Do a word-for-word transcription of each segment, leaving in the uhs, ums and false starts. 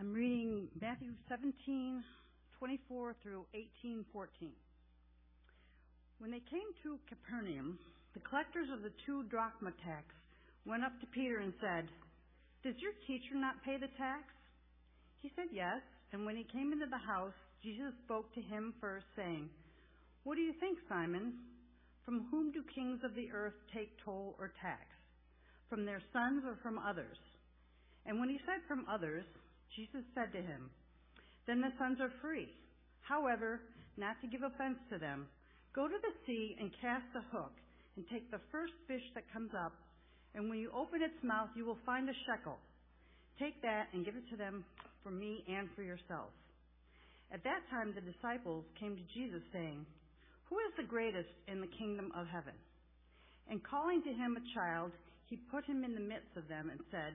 I'm reading Matthew seventeen twenty-four through eighteen fourteen. When they came to Capernaum, the collectors of the two drachma tax went up to Peter and said, "Does your teacher not pay the tax?" He said, "Yes." And when he came into the house, Jesus spoke to him first, saying, "What do you think, Simon? From whom do kings of the earth take toll or tax? From their sons or from others?" And when he said from others, Jesus said to him, "Then the sons are free. However, not to give offense to them, go to the sea and cast a hook and take the first fish that comes up, and when you open its mouth, you will find a shekel. Take that and give it to them for me and for yourself." At that time, the disciples came to Jesus saying, "Who is the greatest in the kingdom of heaven?" And calling to him a child, he put him in the midst of them and said,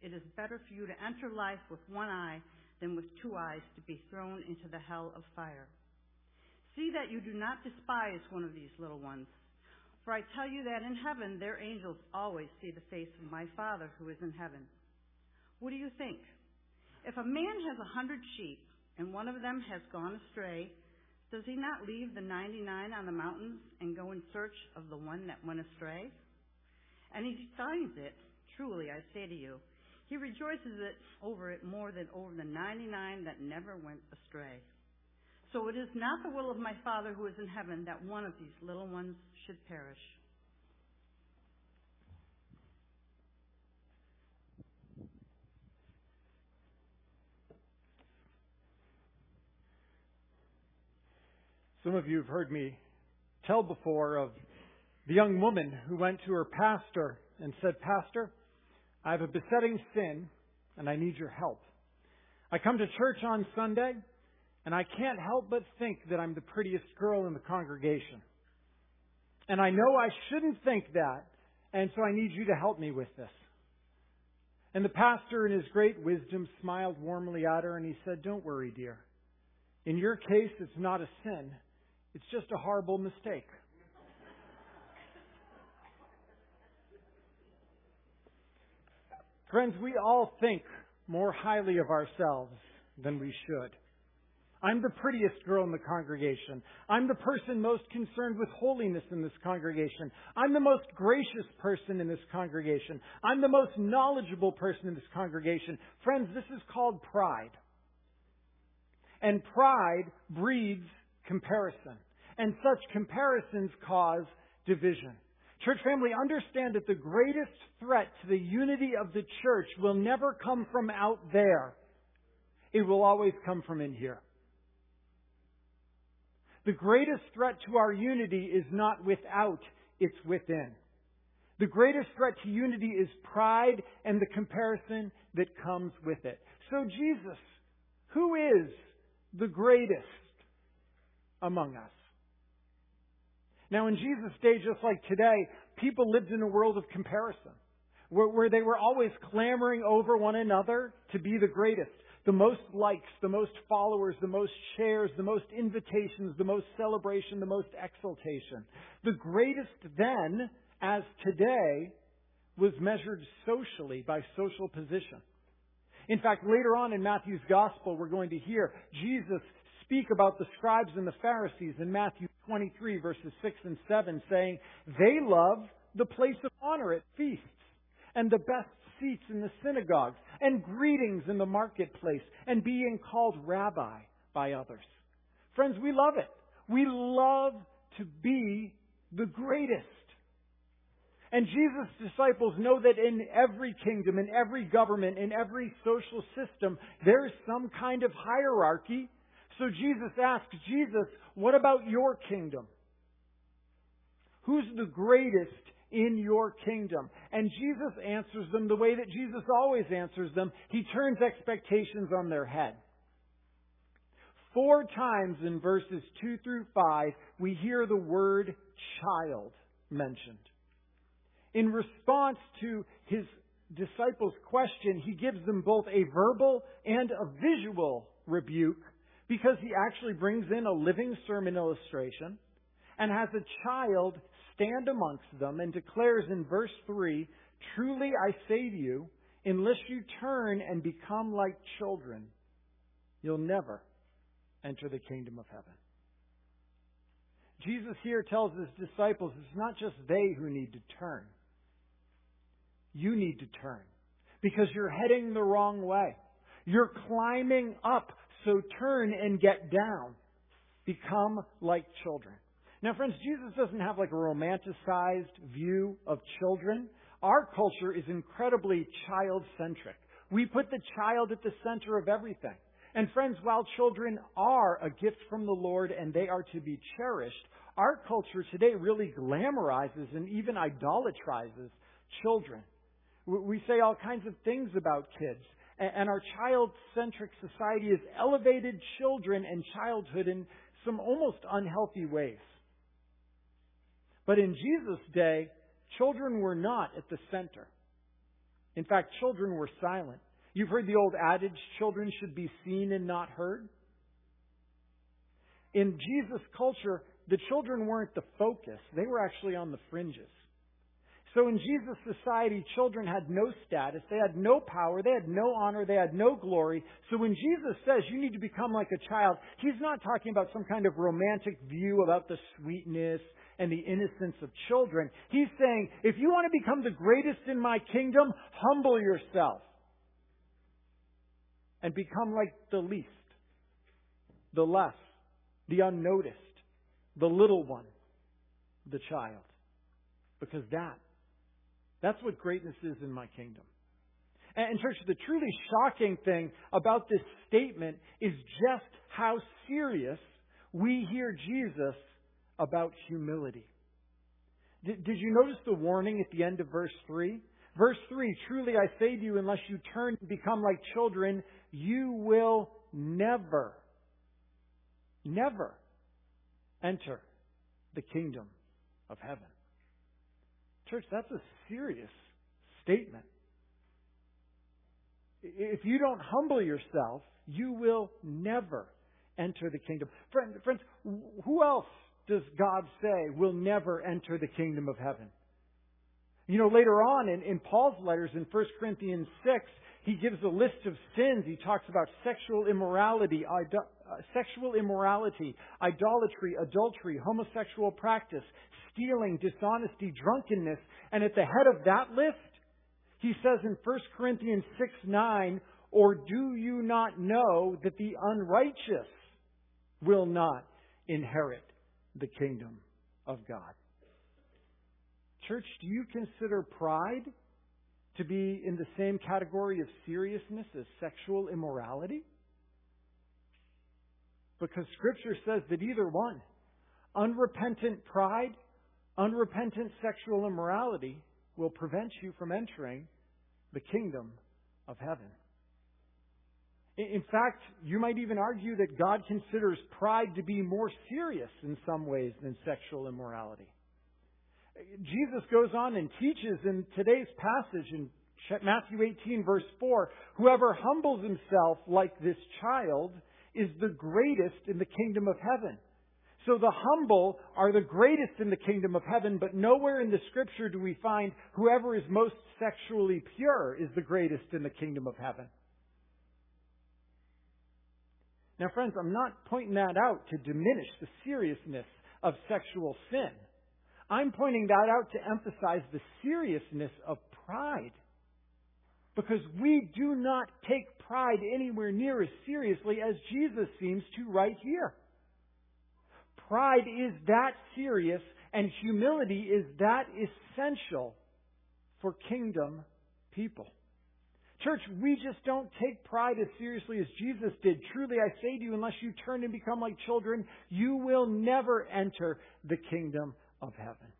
It is better for you to enter life with one eye than with two eyes to be thrown into the hell of fire. See that you do not despise one of these little ones, for I tell you that in heaven their angels always see the face of my Father who is in heaven. What do you think? If a man has a hundred sheep and one of them has gone astray, does he not leave the ninety-nine on the mountains and go in search of the one that went astray? And he finds it. Truly, I say to you, he rejoices it over it more than over the ninety-nine that never went astray. So it is not the will of my Father who is in heaven that one of these little ones should perish." Some of you have heard me tell before of the young woman who went to her pastor and said, "Pastor, I have a besetting sin and I need your help. I come to church on Sunday and I can't help but think that I'm the prettiest girl in the congregation. And I know I shouldn't think that, and so I need you to help me with this." And the pastor, in his great wisdom, smiled warmly at her and he said, "Don't worry, dear. In your case, it's not a sin. It's just a horrible mistake." Friends, we all think more highly of ourselves than we should. I'm the prettiest girl in the congregation. I'm the person most concerned with holiness in this congregation. I'm the most gracious person in this congregation. I'm the most knowledgeable person in this congregation. Friends, this is called pride. And pride breeds comparison. And such comparisons cause division. Church family, understand that the greatest threat to the unity of the church will never come from out there. It will always come from in here. The greatest threat to our unity is not without, it's within. The greatest threat to unity is pride and the comparison that comes with it. So Jesus, who is the greatest among us? Now, in Jesus' day, just like today, people lived in a world of comparison, where, where they were always clamoring over one another to be the greatest, the most likes, the most followers, the most shares, the most invitations, the most celebration, the most exaltation. The greatest then, as today, was measured socially by social position. In fact, later on in Matthew's Gospel, we're going to hear Jesus speak about the scribes and the Pharisees in Matthew twenty-three, verses six and seven, saying, "They love the place of honor at feasts, and the best seats in the synagogues, and greetings in the marketplace, and being called rabbi by others. Friends, we love it. We love to be the greatest. And Jesus' disciples know that in every kingdom, in every government, in every social system, there is some kind of hierarchy. So Jesus asked, Jesus, what about your kingdom? Who's the greatest in your kingdom? And Jesus answers them the way that Jesus always answers them. He turns expectations on their head. Four times in verses two through five, we hear the word child mentioned. In response to his disciples' question, he gives them both a verbal and a visual rebuke, because he actually brings in a living sermon illustration and has a child stand amongst them and declares in verse three, "Truly I say to you, unless you turn and become like children, you'll never enter the kingdom of heaven." Jesus here tells his disciples it's not just they who need to turn. You need to turn because you're heading the wrong way. You're climbing up, so turn and get down. Become like children. Now, friends, Jesus doesn't have like a romanticized view of children. Our culture is incredibly child-centric. We put the child at the center of everything. And friends, while children are a gift from the Lord and they are to be cherished, our culture today really glamorizes and even idolatrizes children. We say all kinds of things about kids. And our child-centric society has elevated children and childhood in some almost unhealthy ways. But in Jesus' day, children were not at the center. In fact, children were silent. You've heard the old adage, children should be seen and not heard. In Jesus' culture, the children weren't the focus. They were actually on the fringes. So in Jesus' society, children had no status, they had no power, they had no honor, they had no glory. So when Jesus says you need to become like a child, he's not talking about some kind of romantic view about the sweetness and the innocence of children. He's saying, if you want to become the greatest in my kingdom, humble yourself and become like the least, the less, the unnoticed, the little one, the child. Because that That's what greatness is in my kingdom. And church, the truly shocking thing about this statement is just how serious we hear Jesus about humility. Did, did you notice the warning at the end of verse three? Verse three, truly I say to you, unless you turn and become like children, you will never, never enter the kingdom of heaven. Church, that's a serious statement. If you don't humble yourself, you will never enter the kingdom. Friend, friends, who else does God say will never enter the kingdom of heaven? You know, later on in, in Paul's letters in First Corinthians six, he gives a list of sins. He talks about sexual immorality, idol- uh, sexual immorality, idolatry, adultery, homosexual practice, stealing, dishonesty, drunkenness. And at the head of that list, he says in First Corinthians six nine, or do you not know that the unrighteous will not inherit the kingdom of God? Church, do you consider pride to be in the same category of seriousness as sexual immorality? Because Scripture says that either one, unrepentant pride, unrepentant sexual immorality, will prevent you from entering the kingdom of heaven. In fact, you might even argue that God considers pride to be more serious in some ways than sexual immorality. Jesus goes on and teaches in today's passage in Matthew eighteen verse four, whoever humbles himself like this child is the greatest in the kingdom of heaven. So the humble are the greatest in the kingdom of heaven, but nowhere in the Scripture do we find whoever is most sexually pure is the greatest in the kingdom of heaven. Now, friends, I'm not pointing that out to diminish the seriousness of sexual sin. I'm pointing that out to emphasize the seriousness of pride. because we do not take pride anywhere near as seriously as Jesus seems to right here. Pride is that serious, and humility is that essential for kingdom people. Church, we just don't take pride as seriously as Jesus did. Truly, I say to you, unless you turn and become like children, you will never enter the kingdom of heaven.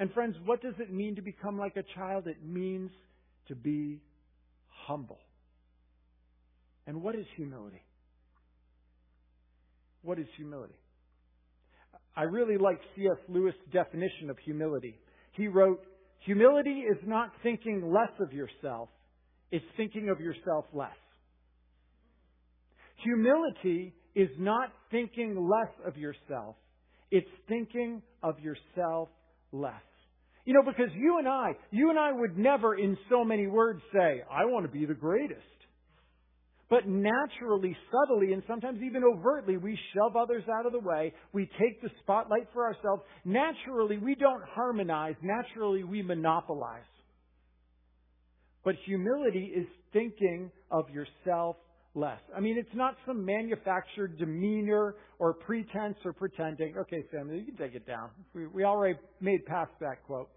And friends, what does it mean to become like a child? It means to be humble. And what is humility? What is humility? I really like C S Lewis' definition of humility. He wrote, "Humility is not thinking less of yourself. It's thinking of yourself less." Humility is not thinking less of yourself. It's thinking of yourself less. You know, because you and I, you and I would never in so many words say, I want to be the greatest. But naturally, subtly, and sometimes even overtly, we shove others out of the way. We take the spotlight for ourselves. Naturally, we don't harmonize. Naturally, we monopolize. But humility is thinking of yourself less. I mean, it's not some manufactured demeanor or pretense or pretending. Okay, Sam, you can take it down. We, we already made past that quote.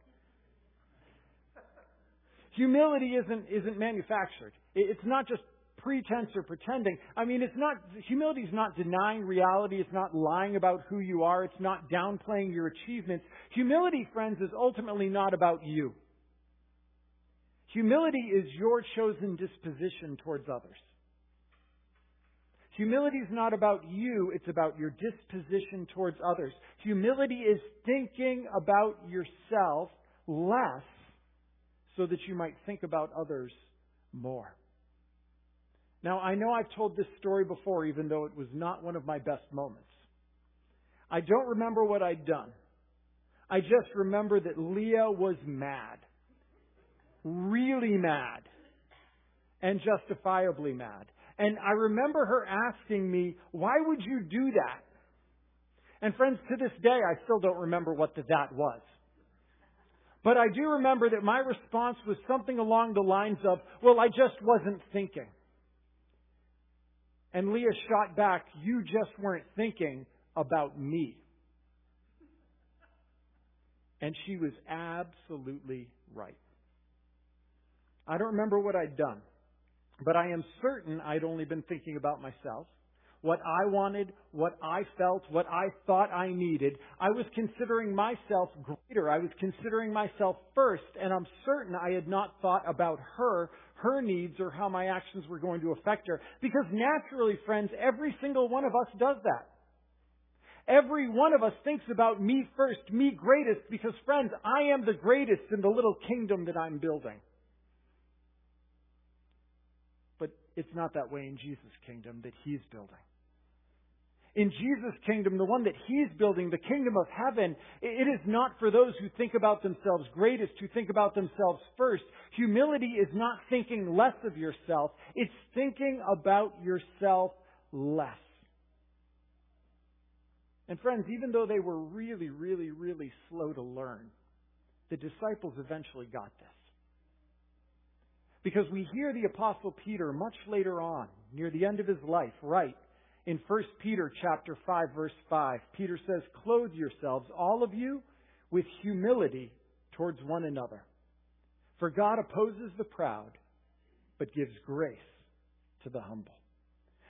Humility isn't isn't manufactured. It's not just pretense or pretending. I mean, it's not, humility is not denying reality. It's not lying about who you are. It's not downplaying your achievements. Humility, friends, is ultimately not about you. Humility is your chosen disposition towards others. Humility is not about you. It's about your disposition towards others. Humility is thinking about yourself less so that you might think about others more. Now, I know I've told this story before, even though it was not one of my best moments. I don't remember what I'd done. I just remember that Leah was mad. Really mad. And justifiably mad. And I remember her asking me, why would you do that? And friends, to this day, I still don't remember what the that was. But I do remember that my response was something along the lines of, well, I just wasn't thinking. And Leah shot back, you just weren't thinking about me. And she was absolutely right. I don't remember what I'd done, but I am certain I'd only been thinking about myself, what I wanted, what I felt, what I thought I needed. I was considering myself greater. I was considering myself first, and I'm certain I had not thought about her, her needs, or how my actions were going to affect her. Because naturally, friends, every single one of us does that. Every one of us thinks about me first, me greatest, because, friends, I am the greatest in the little kingdom that I'm building. It's not that way in Jesus' kingdom that He's building. In Jesus' kingdom, the one that He's building, the kingdom of heaven, it is not for those who think about themselves greatest, who think about themselves first. Humility is not thinking less of yourself. It's thinking about yourself less. And friends, even though they were really, really, really slow to learn, the disciples eventually got this. Because we hear the Apostle Peter much later on, near the end of his life, right? In First Peter chapter five, verse five, Peter says, "Clothe yourselves, all of you, with humility towards one another. For God opposes the proud, but gives grace to the humble."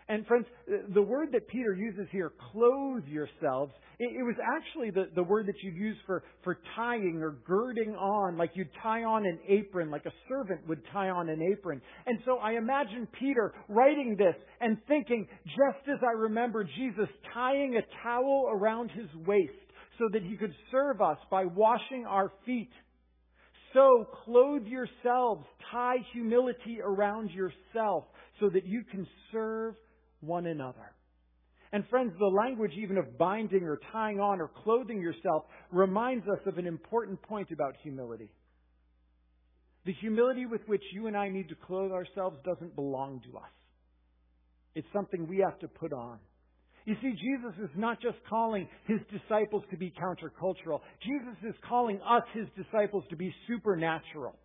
And friends, the word that Peter uses here, clothe yourselves, it was actually the, the word that you'd use for, for tying or girding on, like you'd tie on an apron, like a servant would tie on an apron. And so I imagine Peter writing this and thinking, just as I remember Jesus tying a towel around His waist so that He could serve us by washing our feet, so clothe yourselves, tie humility around yourself so that you can serve one another. And friends, the language even of binding or tying on or clothing yourself reminds us of an important point about humility. The humility with which you and I need to clothe ourselves doesn't belong to us. It's something we have to put on. You see, Jesus is not just calling His disciples to be countercultural. Jesus is calling us, His disciples, to be supernatural.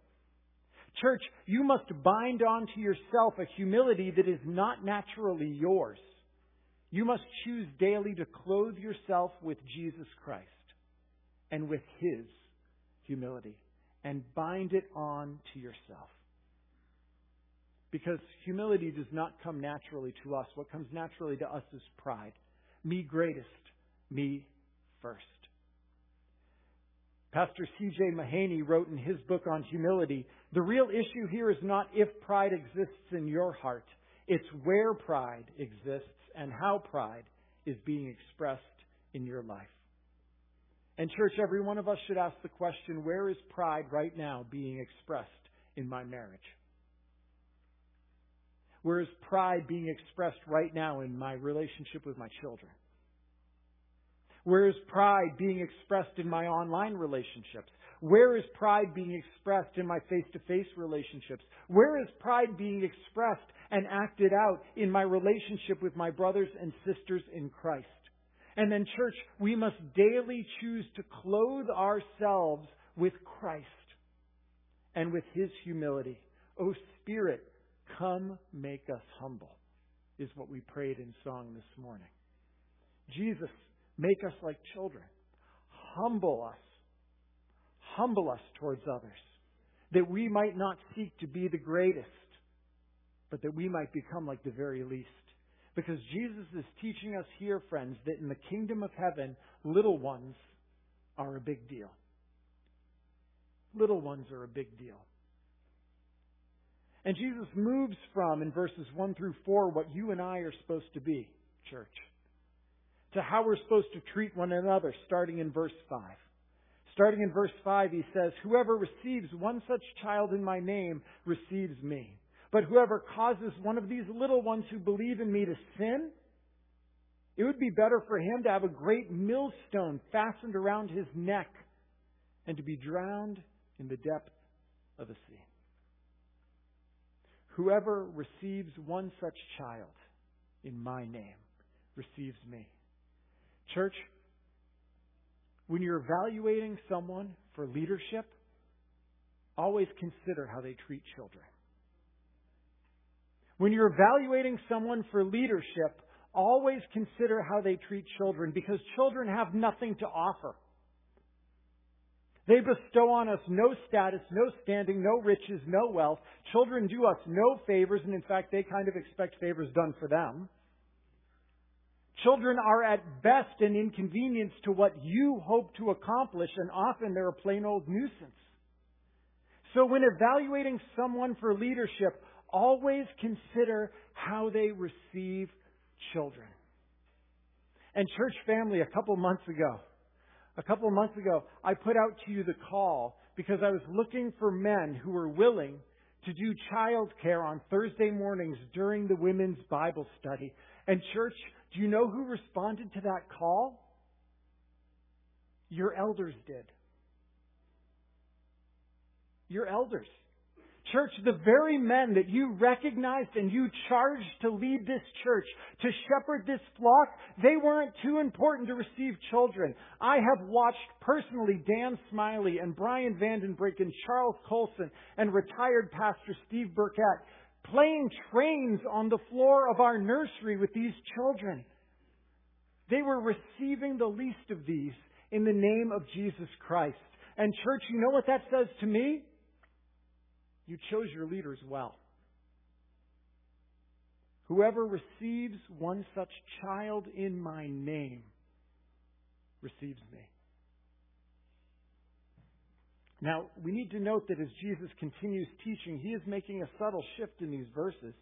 Church, you must bind onto yourself a humility that is not naturally yours. You must choose daily to clothe yourself with Jesus Christ and with His humility and bind it on to yourself. Because humility does not come naturally to us. What comes naturally to us is pride. Me greatest, me first. Pastor C J Mahaney wrote in his book on humility, the real issue here is not if pride exists in your heart. It's where pride exists and how pride is being expressed in your life. And church, every one of us should ask the question, where is pride right now being expressed in my marriage? Where is pride being expressed right now in my relationship with my children? Where is pride being expressed in my online relationships? Where is pride being expressed in my face-to-face relationships? Where is pride being expressed and acted out in my relationship with my brothers and sisters in Christ? And then, church, we must daily choose to clothe ourselves with Christ and with His humility. O Spirit, come make us humble, is what we prayed in song this morning. Jesus, make us like children. Humble us. Humble us towards others, that we might not seek to be the greatest, but that we might become like the very least. Because Jesus is teaching us here, friends, that in the kingdom of heaven, little ones are a big deal. Little ones are a big deal. And Jesus moves from, in verses one through four, what you and I are supposed to be, church, to how we're supposed to treat one another, starting in verse five. Starting in verse five, He says, "Whoever receives one such child in my name receives me. But whoever causes one of these little ones who believe in me to sin, it would be better for him to have a great millstone fastened around his neck and to be drowned in the depth of the sea." Whoever receives one such child in my name receives me. Church, when you're evaluating someone for leadership, always consider how they treat children. When you're evaluating someone for leadership, always consider how they treat children, because children have nothing to offer. They bestow on us no status, no standing, no riches, no wealth. Children do us no favors, and in fact, they kind of expect favors done for them. Children are at best an inconvenience to what you hope to accomplish, and often they're a plain old nuisance. So when evaluating someone for leadership, always consider how they receive children. And church family, a couple months ago, a couple months ago, I put out to you the call because I was looking for men who were willing to do childcare on Thursday mornings during the women's Bible study. And church, do you know who responded to that call? Your elders did. Your elders. Church, the very men that you recognized and you charged to lead this church, to shepherd this flock, they weren't too important to receive children. I have watched personally Dan Smiley and Brian Vandenbrink and Charles Colson and retired Pastor Steve Burkett playing trains on the floor of our nursery with these children. They were receiving the least of these in the name of Jesus Christ. And church, you know what that says to me? You chose your leaders well. Whoever receives one such child in my name receives me. Now, we need to note that as Jesus continues teaching, He is making a subtle shift in these verses.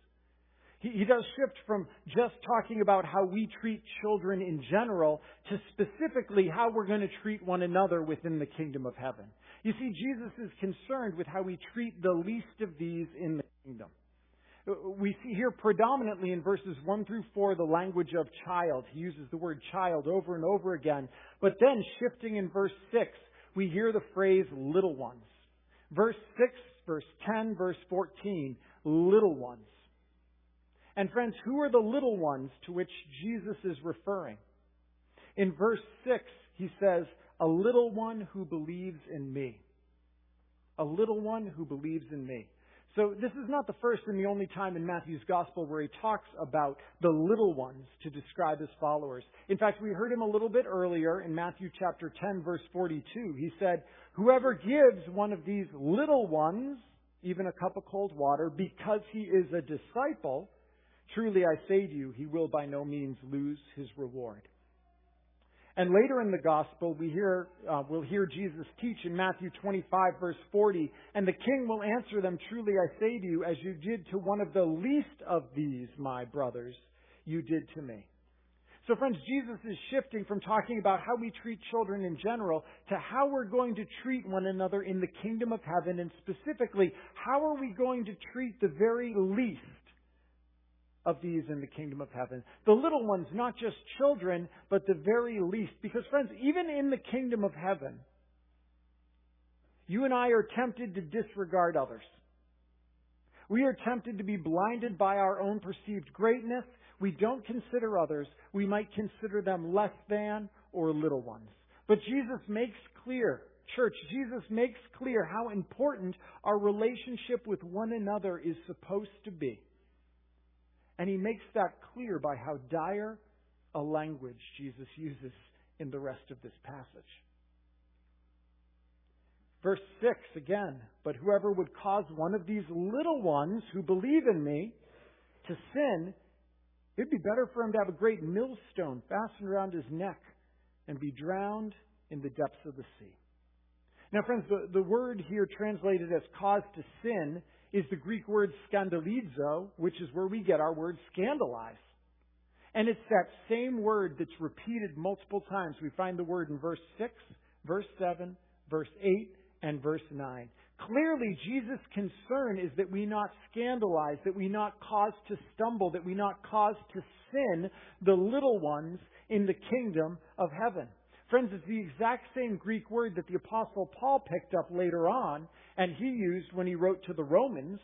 He, he does shift from just talking about how we treat children in general to specifically how we're going to treat one another within the kingdom of heaven. You see, Jesus is concerned with how we treat the least of these in the kingdom. We see here predominantly in verses one through four the language of child. He uses the word child over and over again. But then shifting in verse six, we hear the phrase little ones. Verse six, verse ten, verse fourteen, little ones. And friends, who are the little ones to which Jesus is referring? In verse six, He says, "A little one who believes in me." A little one who believes in me. So this is not the first and the only time in Matthew's Gospel where he talks about the little ones to describe his followers. In fact, we heard him a little bit earlier in Matthew chapter ten, verse forty-two. He said, "Whoever gives one of these little ones, even a cup of cold water, because he is a disciple, truly I say to you, he will by no means lose his reward." And later in the Gospel, we hear, uh, we'll hear Jesus teach in Matthew twenty-five, verse forty, "And the King will answer them, truly I say to you, as you did to one of the least of these, my brothers, you did to me." So friends, Jesus is shifting from talking about how we treat children in general to how we're going to treat one another in the kingdom of heaven, and specifically, how are we going to treat the very least of these in the kingdom of heaven. The little ones, not just children, but the very least. Because friends, even in the kingdom of heaven, you and I are tempted to disregard others. We are tempted to be blinded by our own perceived greatness. We don't consider others. We might consider them less than or little ones. But Jesus makes clear, church, Jesus makes clear how important our relationship with one another is supposed to be. And he makes that clear by how dire a language Jesus uses in the rest of this passage. Verse six again, "But whoever would cause one of these little ones who believe in me to sin, it would be better for him to have a great millstone fastened around his neck and be drowned in the depths of the sea." Now friends, the, the word here translated as "cause to sin" is the Greek word skandalizo, which is where we get our word scandalize. And it's that same word that's repeated multiple times. We find the word in verse six, verse seven, verse eight, and verse nine. Clearly, Jesus' concern is that we not scandalize, that we not cause to stumble, that we not cause to sin the little ones in the kingdom of heaven. Friends, it's the exact same Greek word that the Apostle Paul picked up later on and he used when he wrote to the Romans.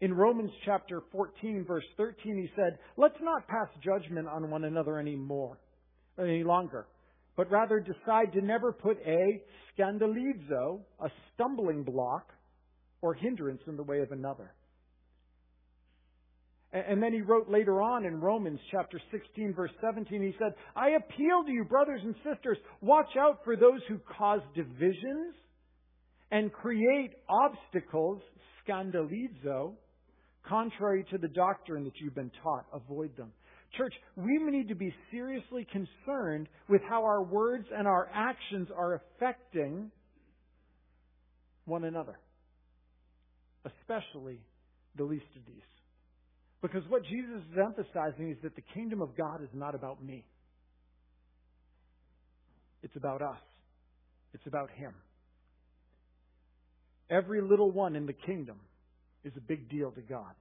In Romans chapter fourteen, verse thirteen, he said, "Let's not pass judgment on one another anymore, any longer, but rather decide to never put a scandalizo, a stumbling block, or hindrance in the way of another." And then he wrote later on in Romans chapter sixteen, verse seventeen, he said, "I appeal to you, brothers and sisters, watch out for those who cause divisions and create obstacles, scandalizo, contrary to the doctrine that you've been taught. Avoid them." Church, we need to be seriously concerned with how our words and our actions are affecting one another, especially the least of these. Because what Jesus is emphasizing is that the kingdom of God is not about me. It's about us. It's about him. Every little one in the kingdom is a big deal to God.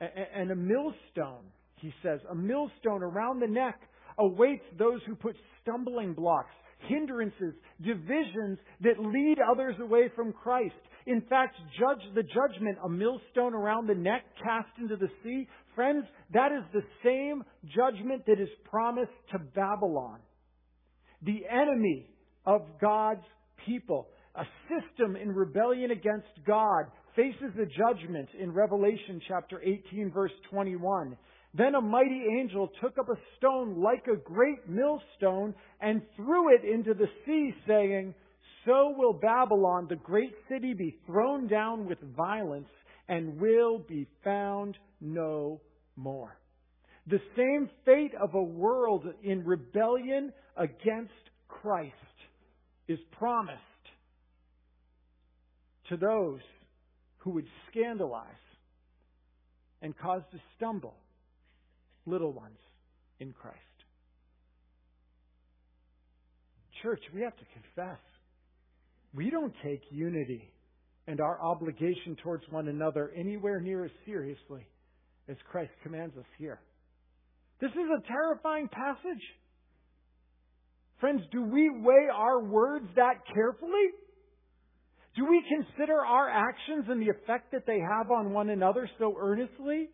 And a millstone, he says, a millstone around the neck awaits those who put stumbling blocks, hindrances, divisions that lead others away from Christ. In fact, judge the judgment, a millstone around the neck cast into the sea. Friends, that is the same judgment that is promised to Babylon, the enemy of God's people. A system in rebellion against God faces a judgment in Revelation chapter eighteen, verse twenty-one. "Then a mighty angel took up a stone like a great millstone and threw it into the sea, saying, 'So will Babylon, the great city, be thrown down with violence and will be found no more.'" The same fate of a world in rebellion against Christ is promised to those who would scandalize and cause to stumble little ones in Christ. Church, we have to confess, we don't take unity and our obligation towards one another anywhere near as seriously as Christ commands us here. This is a terrifying passage. Friends, do we weigh our words that carefully? Do we consider our actions and the effect that they have on one another so earnestly?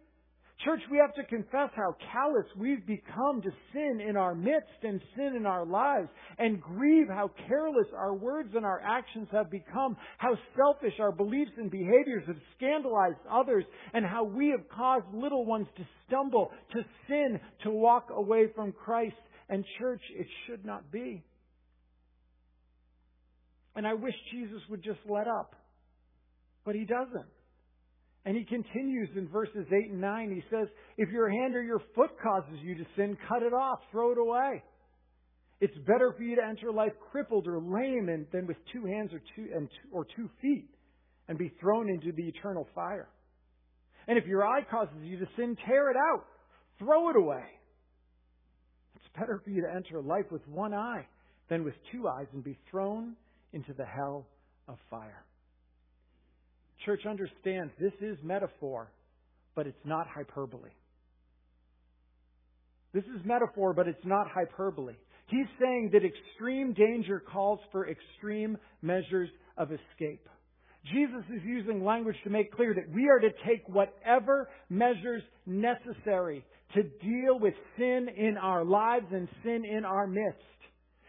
Church, we have to confess how callous we've become to sin in our midst and sin in our lives, and grieve how careless our words and our actions have become, how selfish our beliefs and behaviors have scandalized others, and how we have caused little ones to stumble, to sin, to walk away from Christ. And church, it should not be. And I wish Jesus would just let up, but He doesn't. And He continues in verses eight and nine. He says, if your hand or your foot causes you to sin, cut it off, throw it away. It's better for you to enter life crippled or lame and, than with two hands or two, and, or two feet and be thrown into the eternal fire. And if your eye causes you to sin, tear it out, throw it away. It's better for you to enter life with one eye than with two eyes and be thrown into the hell of fire. Church, understands this is metaphor, but it's not hyperbole. This is metaphor, but it's not hyperbole. He's saying that extreme danger calls for extreme measures of escape. Jesus is using language to make clear that we are to take whatever measures necessary to deal with sin in our lives and sin in our midst.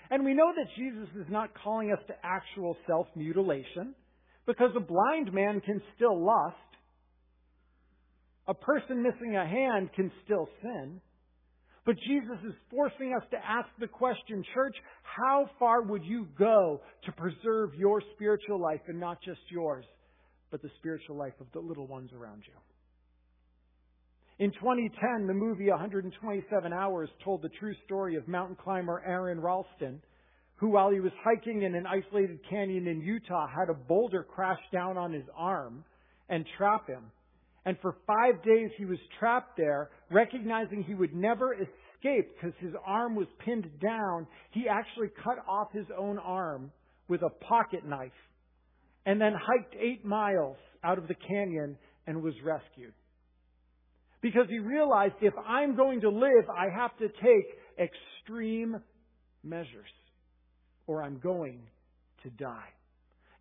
And we know that Jesus is not calling us to actual self-mutilation, because a blind man can still lust. A person missing a hand can still sin. But Jesus is forcing us to ask the question, church, how far would you go to preserve your spiritual life, and not just yours, but the spiritual life of the little ones around you? In twenty ten, the movie one hundred twenty-seven hours told the true story of mountain climber Aaron Ralston, who, while he was hiking in an isolated canyon in Utah, had a boulder crash down on his arm and trap him. And for five days he was trapped there, recognizing he would never escape because his arm was pinned down. He actually cut off his own arm with a pocket knife and then hiked eight miles out of the canyon and was rescued. Because he realized, if I'm going to live, I have to take extreme measures, or I'm going to die.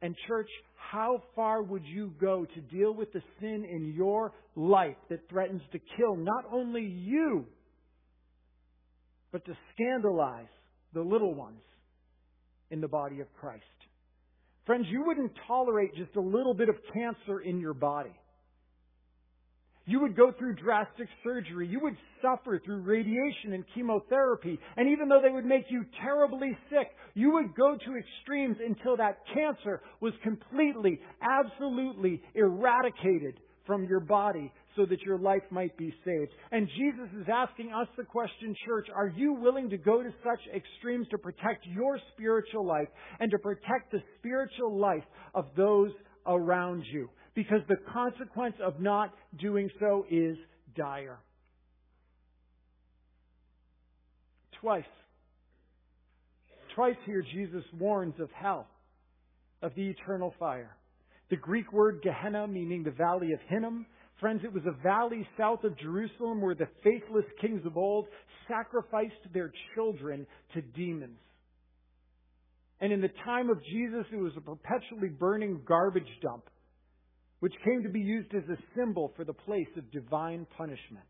And church, how far would you go to deal with the sin in your life that threatens to kill not only you, but to scandalize the little ones in the body of Christ? Friends, you wouldn't tolerate just a little bit of cancer in your body. You would go through drastic surgery. You would suffer through radiation and chemotherapy. And even though they would make you terribly sick, you would go to extremes until that cancer was completely, absolutely eradicated from your body so that your life might be saved. And Jesus is asking us the question, church, are you willing to go to such extremes to protect your spiritual life and to protect the spiritual life of those around you? Because the consequence of not doing so is dire. Twice. Twice here Jesus warns of hell, of the eternal fire. The Greek word Gehenna, meaning the valley of Hinnom. Friends, it was a valley south of Jerusalem where the faithless kings of old sacrificed their children to demons. And in the time of Jesus, it was a perpetually burning garbage dump, which came to be used as a symbol for the place of divine punishment.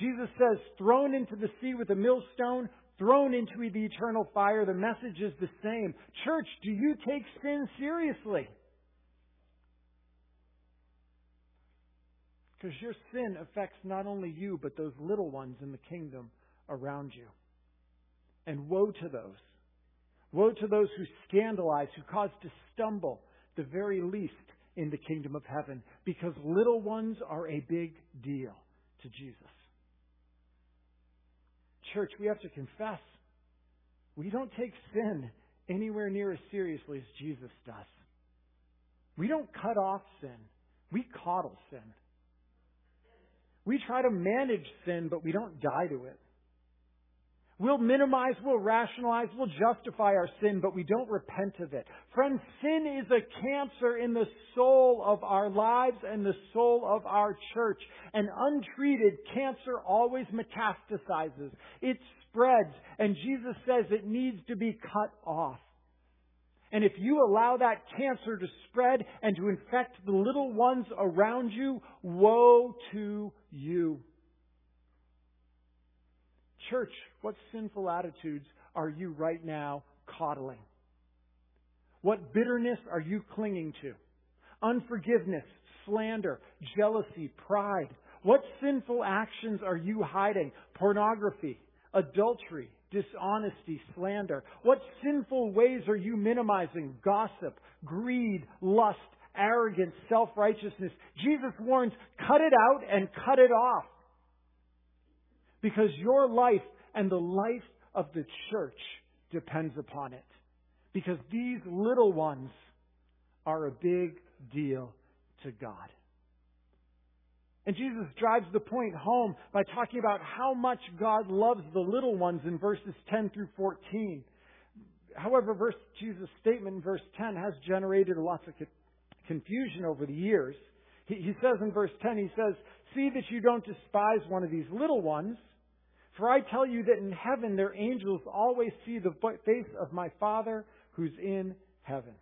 Jesus says, thrown into the sea with a millstone, thrown into the eternal fire. The message is the same. Church, do you take sin seriously? Because your sin affects not only you, but those little ones in the kingdom around you. And woe to those. Woe to those who scandalize, who cause to stumble, the very least in the kingdom of heaven, because little ones are a big deal to Jesus. Church, we have to confess we don't take sin anywhere near as seriously as Jesus does. We don't cut off sin. We coddle sin. We try to manage sin, but we don't die to it. We'll minimize, we'll rationalize, we'll justify our sin, but we don't repent of it. Friends, sin is a cancer in the soul of our lives and the soul of our church. And untreated cancer always metastasizes. It spreads, and Jesus says it needs to be cut off. And if you allow that cancer to spread and to infect the little ones around you, woe to you. Church, what sinful attitudes are you right now coddling? What bitterness are you clinging to? Unforgiveness, slander, jealousy, pride. What sinful actions are you hiding? Pornography, adultery, dishonesty, slander. What sinful ways are you minimizing? Gossip, greed, lust, arrogance, self-righteousness. Jesus warns, cut it out and cut it off. Because your life and the life of the church depends upon it. Because these little ones are a big deal to God. And Jesus drives the point home by talking about how much God loves the little ones in verses ten through fourteen. However, verse, Jesus' statement in verse ten has generated lots of confusion over the years. He, he says in verse ten, he says, "See that you don't despise one of these little ones, for I tell you that in heaven their angels always see the face of my Father who's in heaven."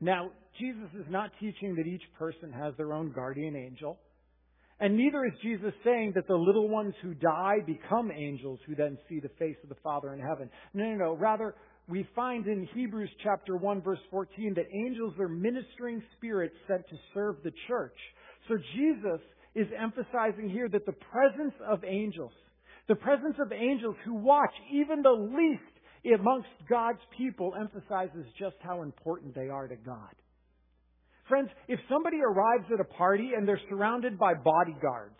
Now, Jesus is not teaching that each person has their own guardian angel. And neither is Jesus saying that the little ones who die become angels who then see the face of the Father in heaven. No, no, no. Rather, we find in Hebrews chapter one, verse fourteen, that angels are ministering spirits sent to serve the church. So Jesus is emphasizing here that the presence of angels, the presence of angels who watch even the least amongst God's people, emphasizes just how important they are to God. Friends, if somebody arrives at a party and they're surrounded by bodyguards,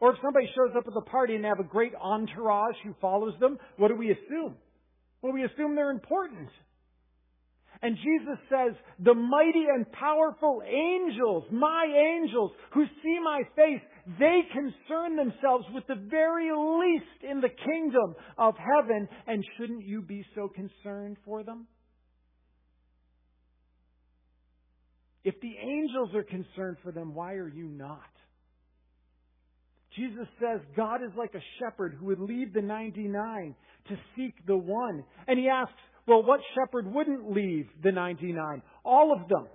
or if somebody shows up at the party and they have a great entourage who follows them, what do we assume? Well, we assume they're important. And Jesus says, the mighty and powerful angels, my angels, who see my face, they concern themselves with the very least in the kingdom of heaven. And shouldn't you be so concerned for them? If the angels are concerned for them, why are you not? Jesus says God is like a shepherd who would leave the ninety-nine to seek the one. And he asks, well, what shepherd wouldn't leave the ninety-nine? All of them.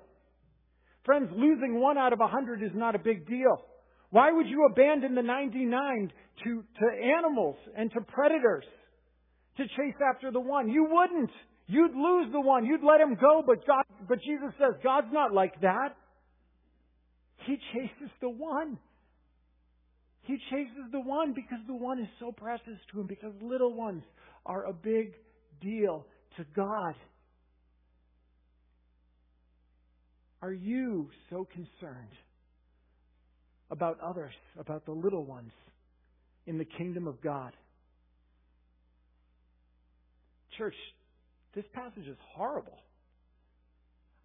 Friends, losing one out of a hundred is not a big deal. Why would you abandon the ninety-nine to, to animals and to predators to chase after the one? You wouldn't. You'd lose the one. You'd let him go. But God, but Jesus says God's not like that. He chases the one. He chases the one because the one is so precious to him, because little ones are a big deal to God. Are you so concerned about others, about the little ones in the kingdom of God? Church, this passage is horrible.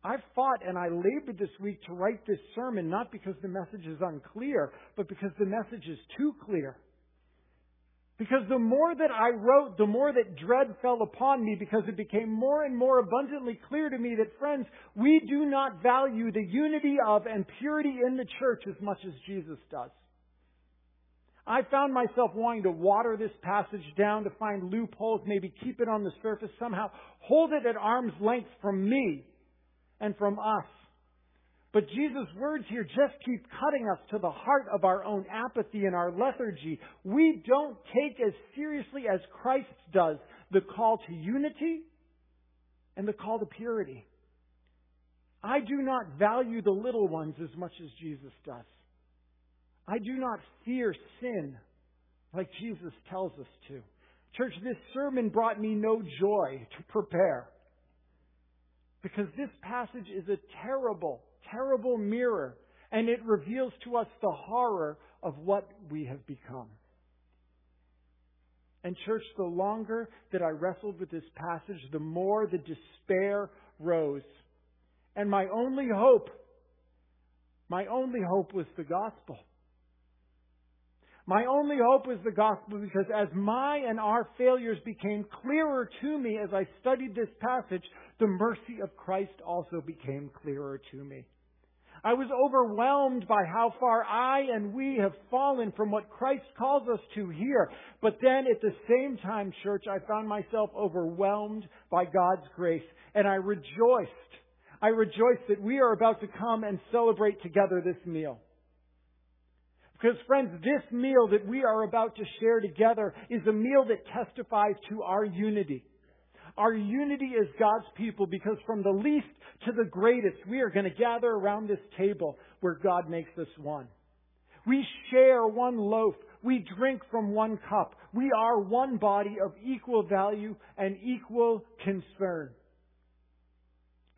I've fought and I labored this week to write this sermon, not because the message is unclear, but because the message is too clear. Because the more that I wrote, the more that dread fell upon me, because it became more and more abundantly clear to me that, friends, we do not value the unity of and purity in the church as much as Jesus does. I found myself wanting to water this passage down, to find loopholes, maybe keep it on the surface somehow, hold it at arm's length from me and from us. But Jesus' words here just keep cutting us to the heart of our own apathy and our lethargy. We don't take as seriously as Christ does the call to unity and the call to purity. I do not value the little ones as much as Jesus does. I do not fear sin like Jesus tells us to. Church, this sermon brought me no joy to prepare, because this passage is a terrible terrible mirror, and it reveals to us the horror of what we have become. And church, the longer that I wrestled with this passage, the more the despair rose. And my only hope, my only hope was the gospel. My only hope was the gospel, because as my and our failures became clearer to me as I studied this passage, the mercy of Christ also became clearer to me. I was overwhelmed by how far I and we have fallen from what Christ calls us to here. But then at the same time, church, I found myself overwhelmed by God's grace, and I rejoiced. I rejoiced that we are about to come and celebrate together this meal. Because friends, this meal that we are about to share together is a meal that testifies to our unity. Our unity as God's people, because from the least to the greatest, we are going to gather around this table where God makes us one. We share one loaf. We drink from one cup. We are one body of equal value and equal concern.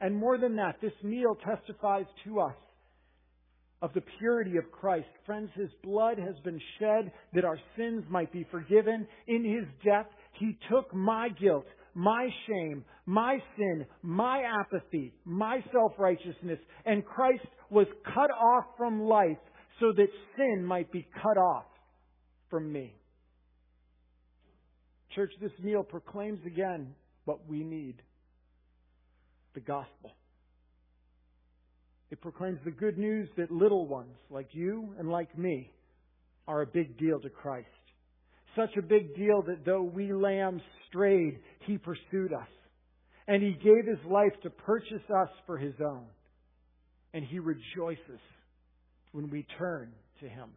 And more than that, this meal testifies to us of the purity of Christ. Friends, His blood has been shed that our sins might be forgiven. In His death, He took my guilt, my shame, my sin, my apathy, my self-righteousness, and Christ was cut off from life so that sin might be cut off from me. Church, this meal proclaims again what we need: the gospel. It proclaims the good news that little ones like you and like me are a big deal to Christ. Such a big deal that though we lambs strayed, He pursued us. And He gave His life to purchase us for His own. And He rejoices when we turn to Him.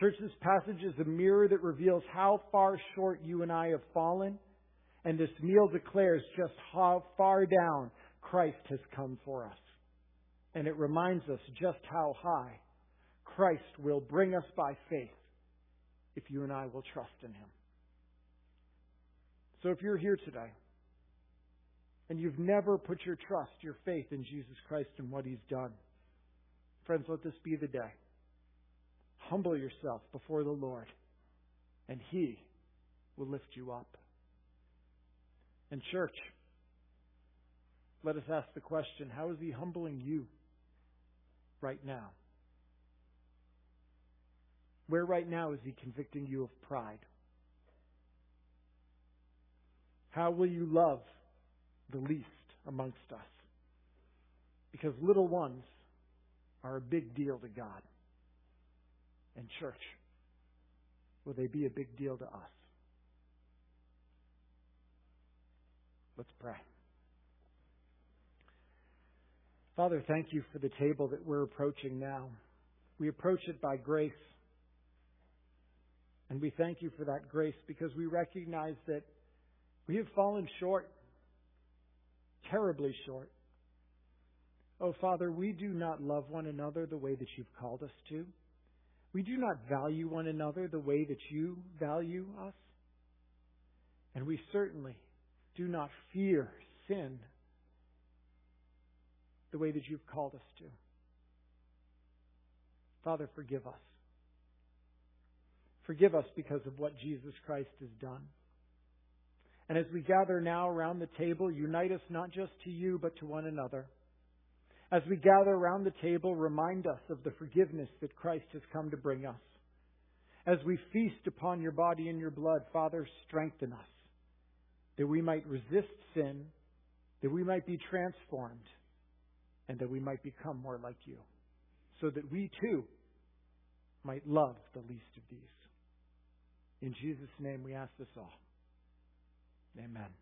Church, this passage is a mirror that reveals how far short you and I have fallen. And this meal declares just how far down Christ has come for us. And it reminds us just how high Christ will bring us by faith, if you and I will trust in Him. So if you're here today and you've never put your trust, your faith in Jesus Christ and what He's done, friends, let this be the day. Humble yourself before the Lord, and He will lift you up. And church, let us ask the question, how is He humbling you right now? Where right now is He convicting you of pride? How will you love the least amongst us? Because little ones are a big deal to God. And church, will they be a big deal to us? Let's pray. Father, thank You for the table that we're approaching now. We approach it by grace. And we thank You for that grace, because we recognize that we have fallen short, terribly short. Oh, Father, we do not love one another the way that You've called us to. We do not value one another the way that You value us. And we certainly do not fear sin the way that You've called us to. Father, forgive us. Forgive us because of what Jesus Christ has done. And as we gather now around the table, unite us not just to You, but to one another. As we gather around the table, remind us of the forgiveness that Christ has come to bring us. As we feast upon Your body and Your blood, Father, strengthen us, that we might resist sin, that we might be transformed, and that we might become more like You, so that we too might love the least of these. In Jesus' name we ask this all. Amen.